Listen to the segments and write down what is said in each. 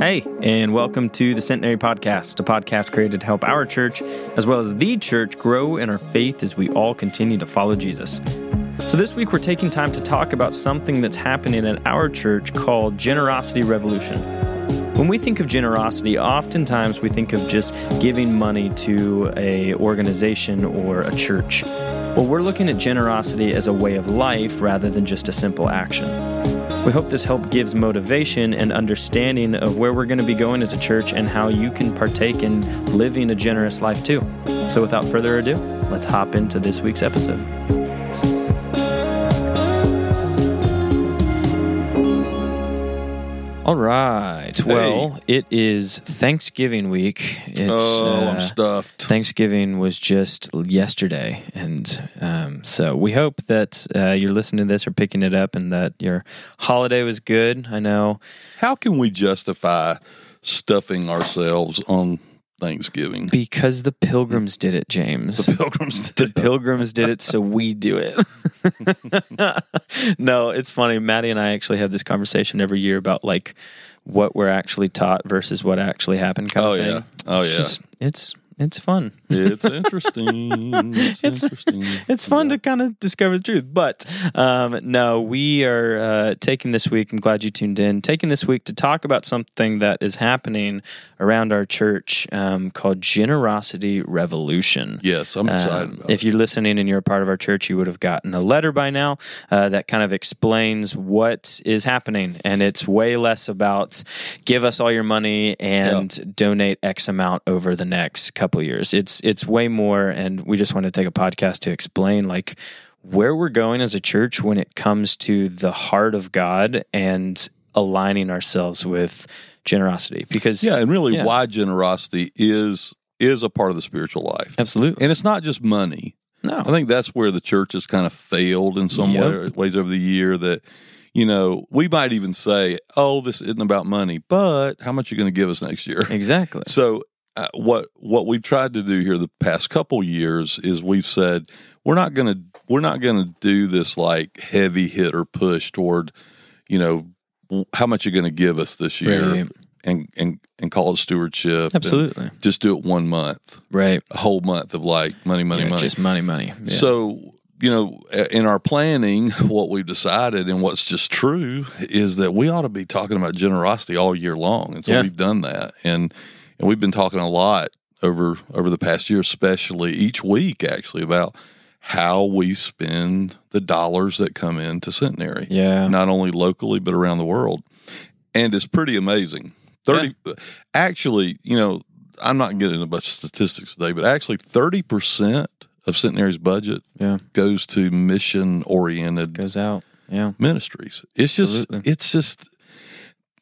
Hey, and welcome to the Centenary Podcast, a podcast created to help our church, as well as the church, grow in our faith as we all continue to follow Jesus. So this week, we're taking time to talk about something that's happening at our church called Generosity Revolution. When we think of generosity, oftentimes we think of just giving money to an organization or a church. Well, we're looking at generosity as a way of life rather than just a simple action. We hope this help gives motivation and understanding of where we're going to be going as a church and how you can partake in living a generous life too. So without further ado, let's hop into this week's episode. All right. Hey. Well, it is Thanksgiving week. I'm stuffed. Thanksgiving was just yesterday. And so we hope that you're listening to this or picking it up and that your holiday was good. I know. How can we justify stuffing ourselves on Thanksgiving? Because the pilgrims did it, James. The pilgrims did it, so we do it. No, it's funny. Maddie and I actually have this conversation every year about like what we're actually taught versus what actually happened kind of thing. Oh yeah. It's fun. It's interesting. It's fun to kind of discover the truth. But no, we are taking this week, I'm glad you tuned in, taking this week to talk about something that is happening around our church called Generosity Revolution. Yes, I'm excited about it. If you're listening and you're a part of our church, you would have gotten a letter by now that kind of explains what is happening. And it's way less about give us all your money and donate X amount over the next couple years. It's way more, and we just want to take a podcast to explain like where we're going as a church when it comes to the heart of God and aligning ourselves with generosity. Because why generosity is a part of the spiritual life. Absolutely. And it's not just money. No. I think that's where the church has kind of failed in some ways over the year that, you know, we might even say, oh, this isn't about money, but how much are you going to give us next year? Exactly. So what we've tried to do here the past couple years is we've said we're not going to do this like heavy hit or push toward, you know, how much you're going to give us this year, right, and call it stewardship. Absolutely, just do it one month, right? A whole month of like money, just money. Yeah. So you know, in our planning, what we've decided and what's just true is that we ought to be talking about generosity all year long, and so we've done that. And we've been talking a lot over the past year, especially each week, actually, about how we spend the dollars that come into Centenary, not only locally but around the world. And it's pretty amazing. Actually, you know, I'm not getting a bunch of statistics today, but actually 30% of Centenary's budget goes to mission-oriented ministries. It's Absolutely.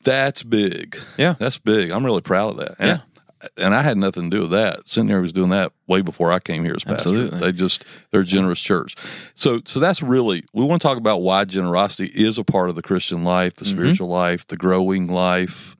That's big. Yeah. That's big. I'm really proud of that. And I had nothing to do with that. Centenary was doing that way before I came here as pastor. Absolutely. They're a generous church. So that's really, we want to talk about why generosity is a part of the Christian life, the spiritual life, the growing life.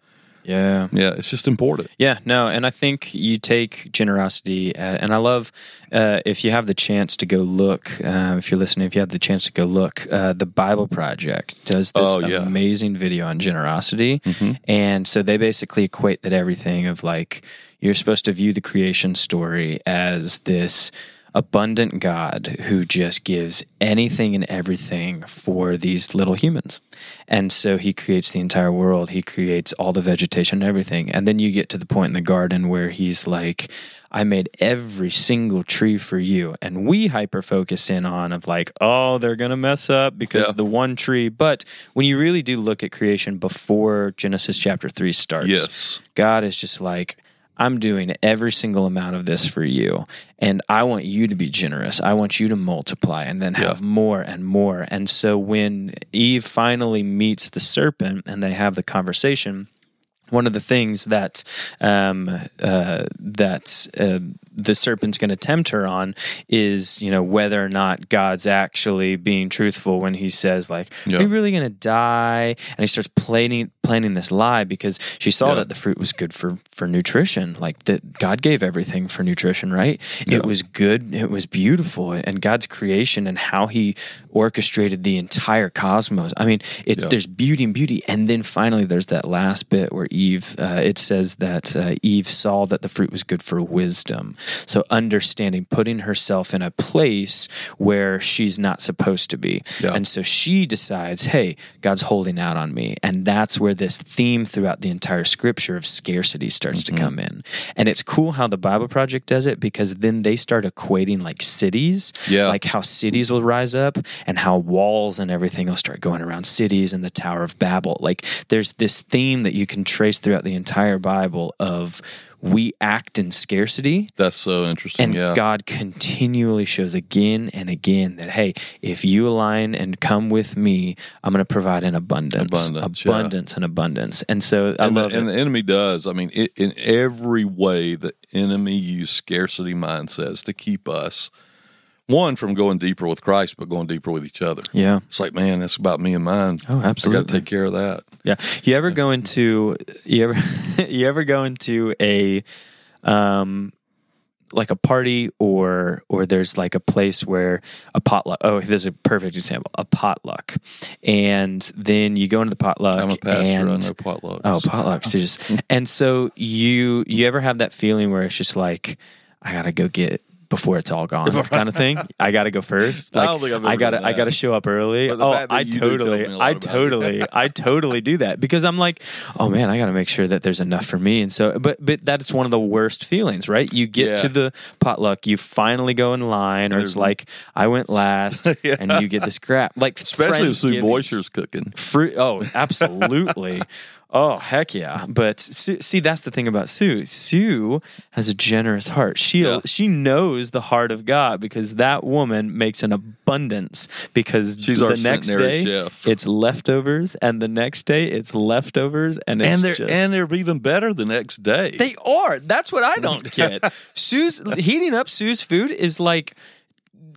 Yeah. Yeah, it's just important. Yeah, no, and I think you take generosity, and I love if you have the chance to go look, if you're listening, if you have the chance to go look, the Bible Project does this amazing video on generosity, and so they basically equate that everything of like, you're supposed to view the creation story as this abundant God who just gives anything and everything for these little humans. And so he creates the entire world. He creates all the vegetation and everything. And then you get to the point in the garden where he's like, I made every single tree for you. And we hyper-focus in on of like, oh, they're going to mess up because of the one tree. But when you really do look at creation before Genesis chapter 3 starts, God is just like, I'm doing every single amount of this for you, and I want you to be generous. I want you to multiply and then have more and more. And so when Eve finally meets the serpent and they have the conversation, one of the things that the serpent's going to tempt her on is, you know, whether or not God's actually being truthful when he says, like, are you really going to die? And he starts planning this lie because she saw that the fruit was good for nutrition. Like, that God gave everything for nutrition, right? It was good. It was beautiful. And God's creation and how he orchestrated the entire cosmos. I mean, there's beauty and beauty. And then finally there's that last bit where Eve, it says that Eve saw that the fruit was good for wisdom. So understanding, putting herself in a place where she's not supposed to be. Yeah. And so she decides, hey, God's holding out on me. And that's where this theme throughout the entire scripture of scarcity starts to come in. And it's cool how the Bible Project does it, because then they start equating like cities, like how cities will rise up and how walls and everything will start going around cities and the Tower of Babel. Like there's this theme that you can trace throughout the entire Bible of we act in scarcity. That's so interesting. And God continually shows again and again that, hey, if you align and come with me, I'm going to provide an abundance and abundance. And so I love it. And the enemy does. I mean, in every way, the enemy uses scarcity mindsets to keep us, one, from going deeper with Christ, but going deeper with each other. Yeah. It's like, man, that's about me and mine. Oh, absolutely. I got to take care of that. Yeah. You ever go into a like a party or there's like a place where a potluck. Oh, there's a perfect example, a potluck. And then you go into the potluck. I'm a pastor, I know potlucks. Oh, potlucks. Just, and so you ever have that feeling where it's just like, I got to go get before it's all gone, kind of thing. I got to go first. Like, I got to show up early. I totally do that, because I'm like, oh man, I got to make sure that there's enough for me. And so, but that's one of the worst feelings, right? You get to the potluck, you finally go in line, or it's like, I went last and you get this crap. Like, especially if Sue Boisher's cooking. Fruit. Oh, absolutely. Oh, heck yeah. But see, that's the thing about Sue. Sue has a generous heart. She knows the heart of God, because that woman makes an abundance, because she's the next day chef. It's leftovers, and the next day it's leftovers, and they're even better the next day. They are. That's what I don't get. Sue's heating up Sue's food is like,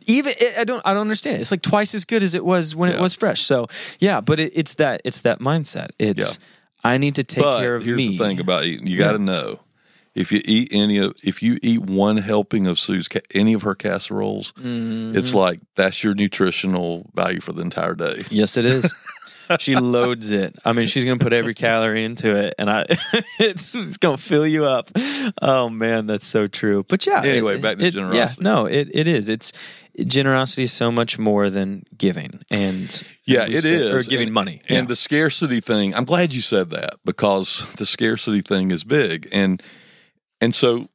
even I don't understand it. It's like twice as good as it was when it was fresh. So, yeah, but it's that mindset. It's I need to take care of me. Here's the thing about eating. You got to know, if you eat one helping of Sue's, any of her casseroles, it's like, that's your nutritional value for the entire day. Yes, it is. She loads it. I mean, she's going to put every calorie into it, and it's going to fill you up. Oh man, that's so true. But yeah. Anyway, back to generosity. Yeah, no, it is. It's generosity is so much more than giving, and or giving money. And the scarcity thing. I'm glad you said that, because the scarcity thing is big, and so.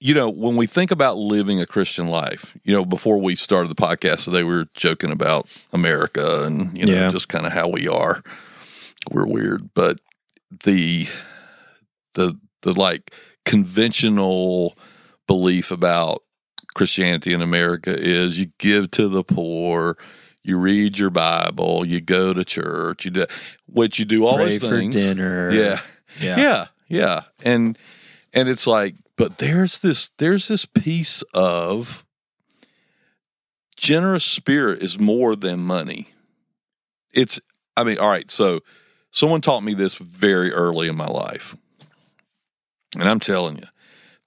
You know, when we think about living a Christian life, you know, before we started the podcast today, we were joking about America and, you know, just kind of how we are. We're weird, but the like conventional belief about Christianity in America is you give to the poor, you read your Bible, you go to church, you do all those things. Pray for dinner. Yeah. And it's like, but there's this piece of generous spirit is more than money. All right, so someone taught me this very early in my life. And I'm telling you,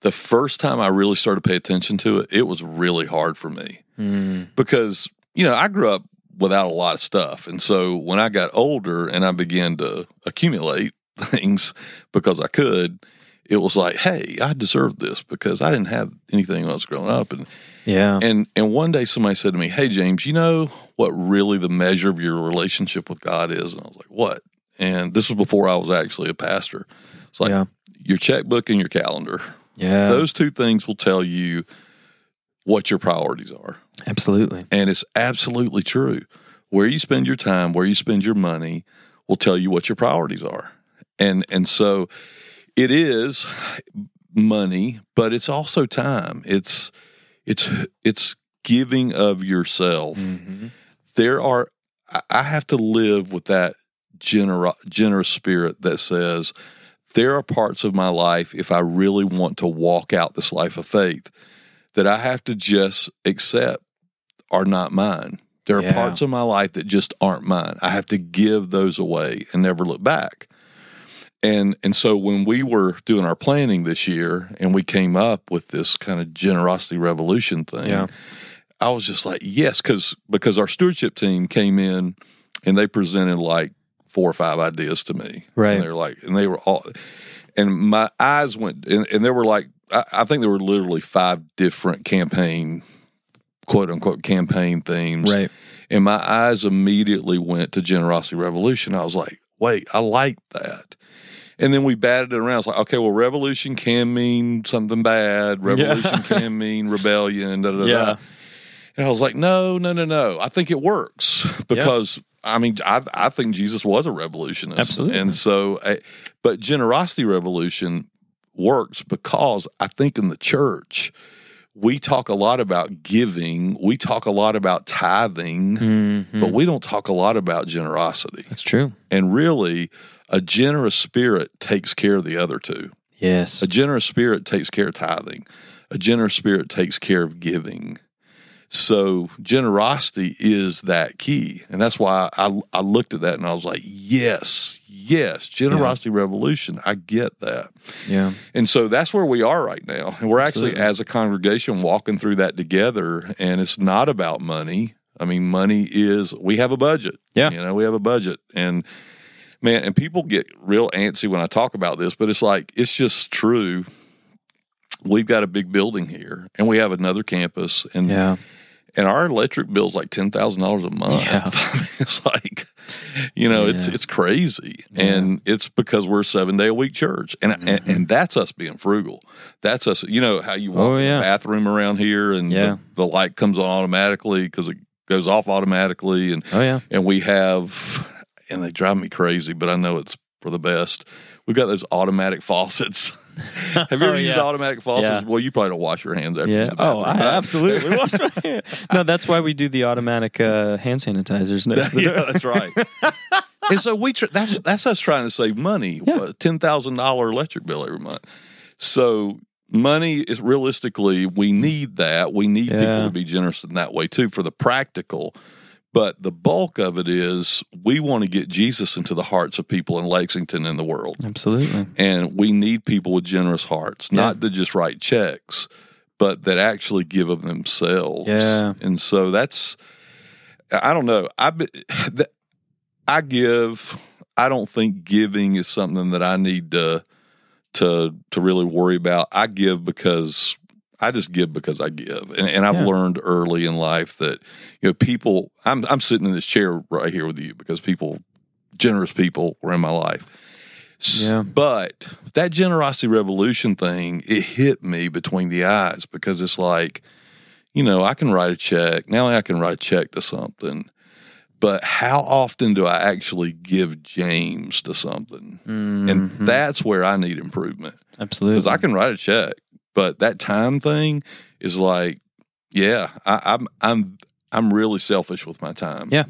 the first time I really started to pay attention to it, it was really hard for me. Because, you know, I grew up without a lot of stuff. And so when I got older and I began to accumulate things because I could, it was like, hey, I deserve this because I didn't have anything when I was growing up. And one day somebody said to me, hey, James, you know what really the measure of your relationship with God is? And I was like, what? And this was before I was actually a pastor. It's like your checkbook and your calendar. Yeah. Those two things will tell you what your priorities are. Absolutely. And it's absolutely true. Where you spend your time, where you spend your money will tell you what your priorities are. And so – it is money, but it's also time. It's giving of yourself. I have to live with that generous spirit that says there are parts of my life, if I really want to walk out this life of faith, that I have to just accept are not mine. There are parts of my life that just aren't mine. I have to give those away and never look back. And so when we were doing our planning this year and we came up with this kind of generosity revolution thing, I was just like, yes, because our stewardship team came in and they presented like four or five ideas to me. Right. And they're like, and they were all, and my eyes went, and there were like, I think there were literally five different campaign, quote unquote, campaign themes. Right. And my eyes immediately went to Generosity Revolution. I was like, wait, I like that. And then we batted it around. It's like, okay, well, revolution can mean something bad. Revolution can mean rebellion. Da, da, yeah. Da. And I was like, no. I think it works because, I mean, I think Jesus was a revolutionist. Absolutely. And so, but Generosity Revolution works because I think in the church, we talk a lot about giving. We talk a lot about tithing, but we don't talk a lot about generosity. That's true. And really, a generous spirit takes care of the other two. Yes. A generous spirit takes care of tithing. A generous spirit takes care of giving. So generosity is that key. And that's why I looked at that and I was like, yes, Generosity Revolution, I get that. Yeah. And so that's where we are right now. And we're actually, as a congregation, walking through that together. And it's not about money. I mean, money is, we have a budget. Yeah. You know, we have a budget. And man, and people get real antsy when I talk about this, but it's like, it's just true. We've got a big building here, and we have another campus, and and our electric bill's like $10,000 a month. Yeah. It's like, you know, it's crazy, and it's because we're a 7-day a week church, and that's us being frugal. That's us, you know, how you walk in the bathroom around here, and the light comes on automatically because it goes off automatically, and and we have, and they drive me crazy, but I know it's for the best. We've got those automatic faucets. Have you ever used automatic faucets? Yeah. Well, you probably don't wash your hands after you use the bathroom. Oh, I absolutely wash my hands. No, that's why we do the automatic hand sanitizers next to the door. That's right. And so that's us trying to save money, $10,000 electric bill every month. So money is realistically, we need that. We need people to be generous in that way too for the practical. But the bulk of it is we want to get Jesus into the hearts of people in Lexington and the world. Absolutely. And we need people with generous hearts, not to just write checks, but that actually give of themselves. Yeah. And so that's, I don't know. I give. I don't think giving is something that I need to really worry about. I give because I just give because I give. And I've learned early in life that, you know, people, I'm sitting in this chair right here with you because people, generous people were in my life. Yeah. But that Generosity Revolution thing, it hit me between the eyes because it's like, you know, I can write a check. Now I can write a check to something. But how often do I actually give James to something? Mm-hmm. And that's where I need improvement. Absolutely. Because I can write a check. But that time thing is like, I'm really selfish with my time. Yeah,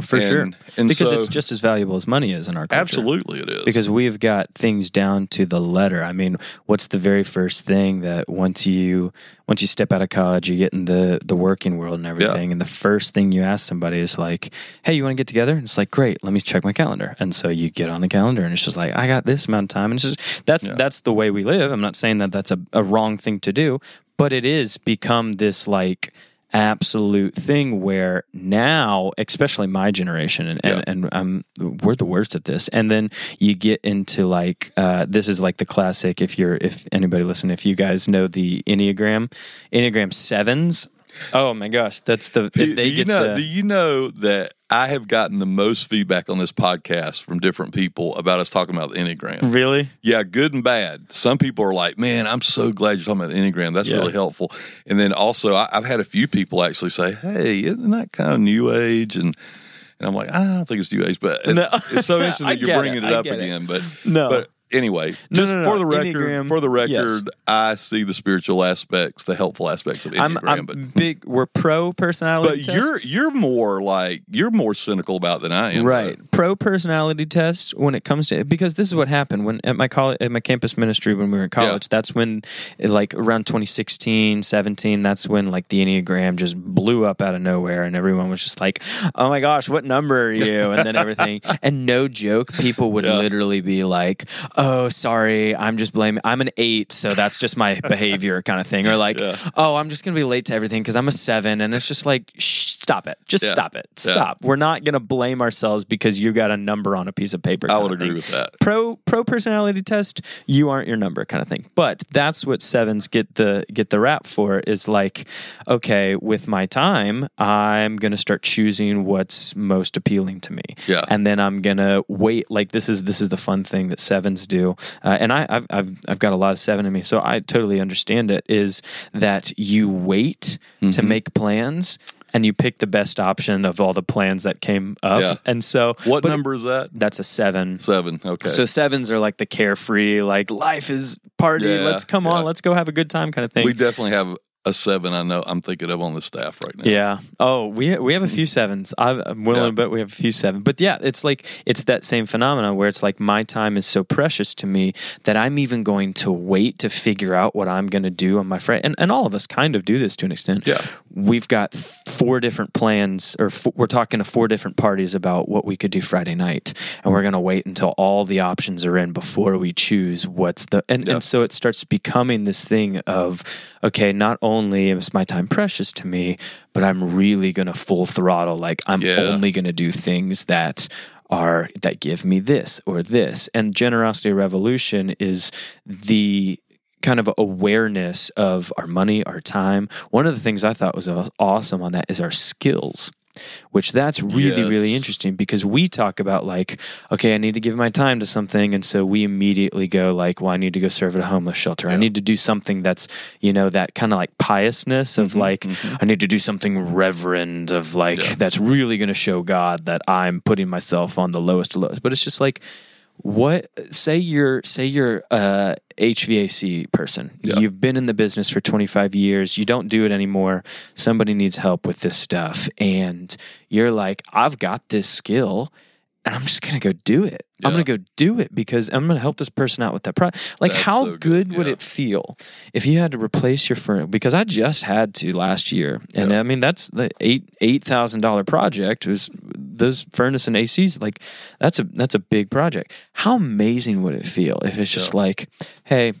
sure. And because it's just as valuable as money is in our culture. Absolutely, it is. Because we've got things down to the letter. I mean, what's the very first thing that once you step out of college, you get in the working world and everything, and the first thing you ask somebody is like, "Hey, you want to get together?" And it's like, "Great, let me check my calendar." And so you get on the calendar, and it's just like, "I got this amount of time," and it's just that's the way we live. I'm not saying that that's a wrong thing to do, but it is become this like absolute thing where now, especially my generation, and we're the worst at this. And then you get into like this is like the classic. If anybody listen, if you guys know the Enneagram 7s. Oh my gosh, that's the. Do you know that I have gotten the most feedback on this podcast from different people about us talking about the Enneagram? Really? Yeah, good and bad. Some people are like, "Man, I'm so glad you're talking about the Enneagram. That's really helpful." And then also, I've had a few people actually say, "Hey, isn't that kind of new age?" And I'm like, "I don't think it's new age," but it's so interesting that you're bringing it up again. But no. But, anyway, for the record, Enneagram, I see the spiritual aspects, the helpful aspects of Enneagram. We're pro personality tests. But you're more cynical about it than I am. Right. Pro personality tests when it comes to, because this is what happened when at my campus ministry when we were in college, that's when like around 2016, 17, that's when like the Enneagram just blew up out of nowhere and everyone was just like, "Oh my gosh, what number are you?" And then everything. And no joke, people would literally be like, "Oh, sorry, I'm just blaming. I'm an 8, so that's just my behavior," kind of thing. Or like, "Oh, I'm just going to be late to everything because I'm a 7. And it's just like, stop it. Just stop it. Stop. We're not going to blame ourselves because you got a number on a piece of paper. I would agree with that. Pro personality test, you aren't your number kind of thing. But that's what sevens get the rap for, is like, okay, with my time, I'm going to start choosing what's most appealing to me. Yeah. And then I'm going to wait. Like, this is the fun thing that sevens do. And I've got a lot of seven in me, so I totally understand it, is that you wait to make plans and you pick the best option of all the plans that came up. Yeah. And so what number is that? That's a 7. 7. Okay. So sevens are like the carefree, like life is party. Yeah, let's come on. Let's go have a good time kind of thing. We definitely have a 7. I know I'm thinking of on the staff right now. Yeah. Oh, we have a few sevens. I'm willing, but we have a few sevens. But yeah, it's like, it's that same phenomenon where it's like, my time is so precious to me that I'm even going to wait to figure out what I'm going to do on my Friday. And all of us kind of do this to an extent. Yeah. We've got 4 different plans, or we're talking to 4 different parties about what we could do Friday night. And we're going to wait until all the options are in before we choose what's the, and so it starts becoming this thing of, okay, not only is my time precious to me, but I'm really going to full throttle. Like, I'm only going to do things that give me this or this. And Generosity Revolution is the kind of awareness of our money, our time. One of the things I thought was awesome on that is our skills, which that's really, really interesting, because we talk about like, okay, I need to give my time to something. And so we immediately go like, well, I need to go serve at a homeless shelter. Yeah. I need to do something that's, that kind of like piousness of like, I need to do something reverend of like, that's really going to show God that I'm putting myself on the lowest of lows. But it's just like, what, say you're HVAC person, you've been in the business for 25 years, you don't do it anymore, somebody needs help with this stuff, and you're like, I've got this skill, and I'm just going to go do it. Yeah. I'm going to go do it because I'm going to help this person out with that product. Like, that's how so good would it feel if you had to replace your furnace? Because I just had to last year. And I mean, that's the $8,000 project, was those furnace and ACs. Like, that's a big project. How amazing would it feel if it's just like, hey,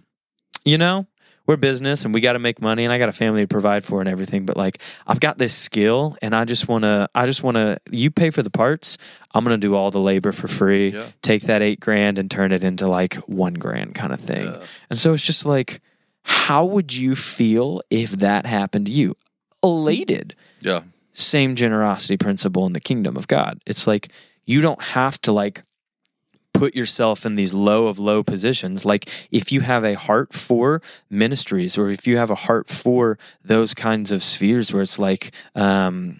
we're business and we got to make money, and I got a family to provide for and everything. But like, I've got this skill, and I just want to, you pay for the parts. I'm going to do all the labor for free, take that $8,000 and turn it into like $1,000 kind of thing. Yeah. And so it's just like, how would you feel if that happened to you? Elated. Yeah. Same generosity principle in the kingdom of God. It's like, you don't have to like put yourself in these low of low positions. Like, if you have a heart for ministries, or if you have a heart for those kinds of spheres where it's like helping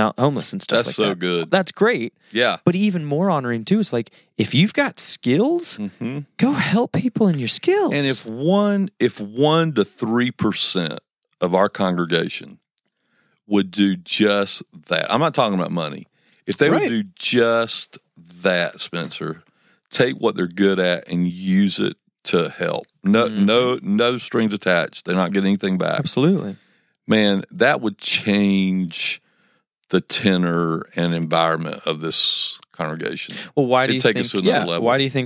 out homeless and stuff, that's like so that. Good. That's great. Yeah. But even more honoring too is like, if you've got skills, go help people in your skills. And if 1 to 3% of our congregation would do just that, I'm not talking about money. If they would do just that, Spencer, take what they're good at and use it to help. No strings attached. They're not getting anything back. Absolutely. Man, that would change the tenor and environment of this congregation. Well, why do you think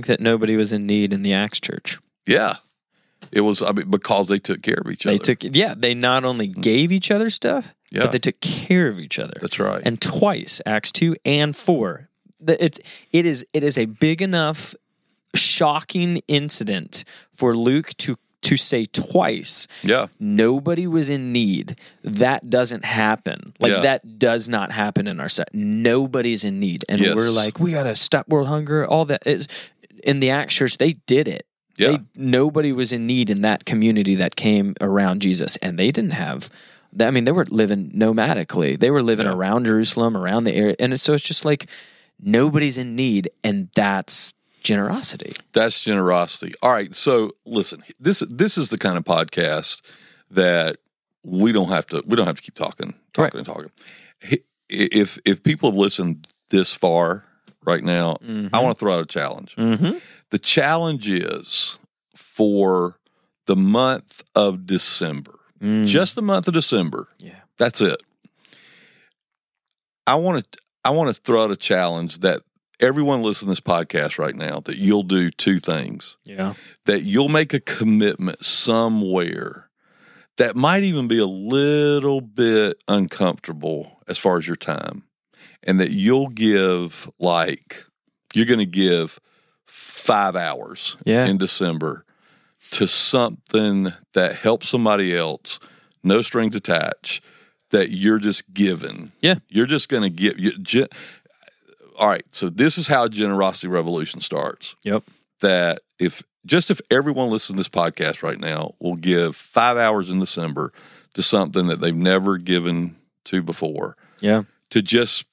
that nobody was in need in the Acts church? Yeah. It was because they took care of each other. They not only gave each other stuff, but they took care of each other. That's right. And twice, Acts 2 and 4. It is a big enough shocking incident for Luke to say twice, nobody was in need. That doesn't happen. Like, that does not happen in our set. Nobody's in need. And we're like, we got to stop world hunger, all that. In the Acts church, they did it. Yeah. Nobody was in need in that community that came around Jesus, and they didn't have that. I mean, they were living nomadically. They were living around Jerusalem, around the area. And so it's just like, nobody's in need, and that's generosity. That's generosity. All right, so listen, this is the kind of podcast that we don't have to keep talking. If people have listened this far right now, I want to throw out a challenge. The challenge is for the month of December, just the month of December. Yeah, that's it. I want to throw out a challenge that everyone listening to this podcast right now, that you'll do 2 things. Yeah. That you'll make a commitment somewhere that might even be a little bit uncomfortable as far as your time, and that you'll give, like, you're going to give 5 hours in December to something that helps somebody else, no strings attached, that you're just giving. Yeah. You're just going to give. All right, so this is how Generosity Revolution starts. Yep. That if everyone listening to this podcast right now will give 5 hours in December to something that they've never given to before. Yeah. To just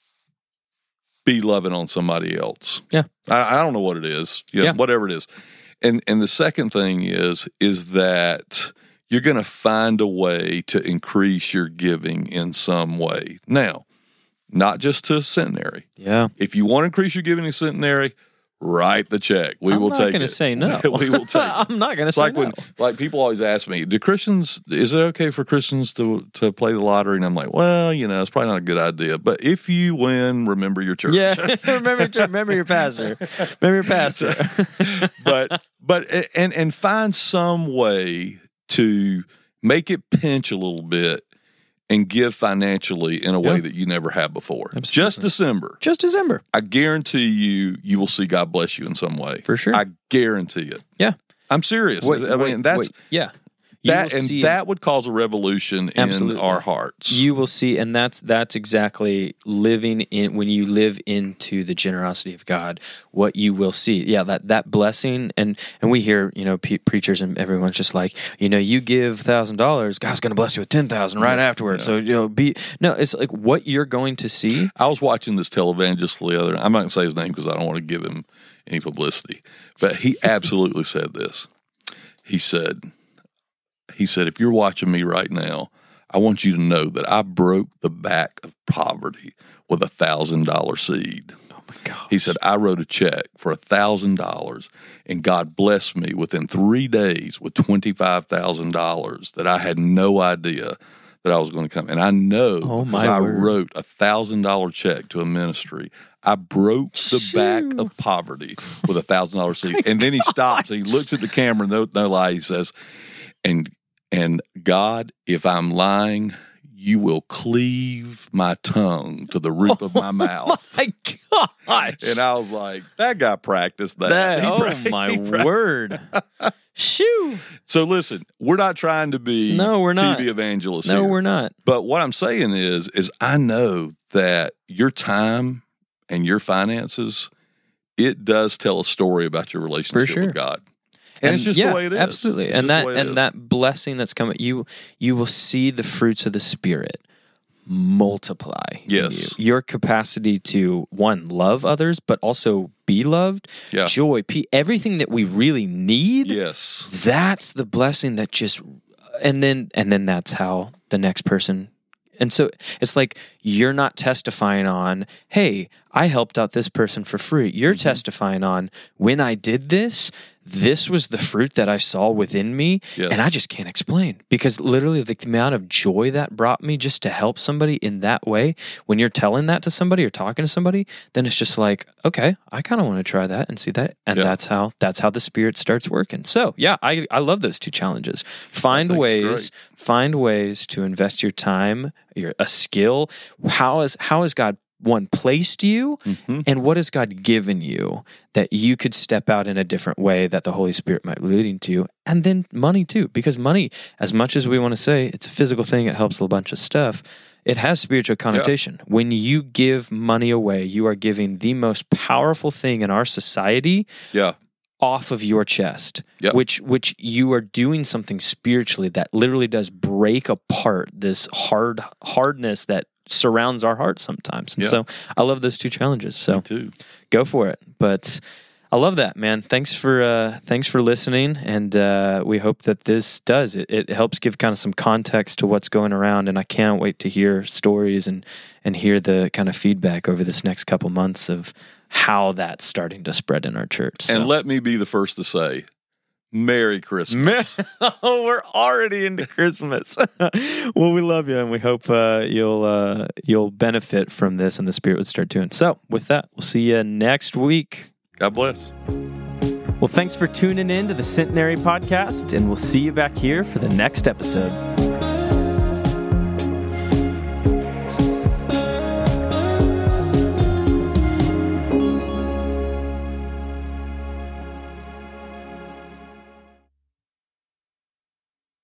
be loving on somebody else. Yeah. I don't know what it is. Yeah. Whatever it is. And the second thing is that you're going to find a way to increase your giving in some way. Now, not just to Centenary. Yeah. If you want to increase your giving to Centenary, write the check. I'm not going to say no. We will take it. I'm not going to say no. Like people always ask me, is it okay for Christians to play the lottery? And I'm like, well, it's probably not a good idea. But if you win, remember your church. Yeah, remember your pastor. Remember your pastor. but find some way to make it pinch a little bit and give financially in a way that you never have before. Absolutely. Just December. I guarantee you will see God bless you in some way. For sure. I guarantee it. Yeah. I'm serious. Wait. That would cause a revolution in our hearts. You will see, and that's exactly when you live into the generosity of God, what you will see. Yeah, that blessing, and we hear, preachers and everyone's just like, you give $1,000, God's going to bless you with $10,000 right afterwards. Yeah. So, it's like what you're going to see. I was watching this televangelist the other night. I'm not going to say his name because I don't want to give him any publicity, but he absolutely said this. He said, if you're watching me right now, I want you to know that I broke the back of poverty with $1,000 seed. Oh, my God. He said, I wrote a check for $1,000, and God blessed me within 3 days with $25,000 that I had no idea that I was going to come. And I know because I wrote a $1,000 check to a ministry. I broke the back of poverty with $1,000 seed. And then he stops. And he looks at the camera, no lie. He says, And God, if I'm lying, you will cleave my tongue to the roof of my mouth. Oh, my gosh. And I was like, that guy practiced that. Oh, my word. Shoo. So listen, we're not trying to be TV evangelists here. No, we're not. But what I'm saying is I know that your time and your finances, it does tell a story about your relationship with God. And it's just the way it is. Absolutely. That blessing that's coming, you will see the fruits of the Spirit multiply. Yes. Your capacity to, one, love others, but also be loved, joy, peace, everything that we really need. Yes. That's the blessing that just, and then that's how the next person. And so it's like you're not testifying on, hey, I helped out this person for free. You're testifying on, when I did this, this was the fruit that I saw within me, and I just can't explain. Because literally the amount of joy that brought me just to help somebody in that way, when you're telling that to somebody or talking to somebody, then it's just like, okay, I kind of want to try that and see that. And that's how the Spirit starts working. So, I love those two challenges. Find ways to invest your time, a skill. How is God, one, placed you, and what has God given you that you could step out in a different way that the Holy Spirit might be leading to? And then money, too, because money, as much as we want to say it's a physical thing, it helps a bunch of stuff, it has spiritual connotation. Yeah. When you give money away, you are giving the most powerful thing in our society off of your chest, which you are doing something spiritually that literally does break apart this hardness that surrounds our heart sometimes. And so I love those two challenges. So me too. Go for it. But I love that, man. Thanks for listening. And we hope that this does. It helps give kind of some context to what's going around. And I can't wait to hear stories and hear the kind of feedback over this next couple months of how that's starting to spread in our church. So. And let me be the first to say, Merry Christmas. We're already into Christmas. Well, we love you, and we hope you'll benefit from this, and the Spirit would start doing. So with that, we'll see you next week. God bless. Well, thanks for tuning in to the Centenary Podcast, and we'll see you back here for the next episode.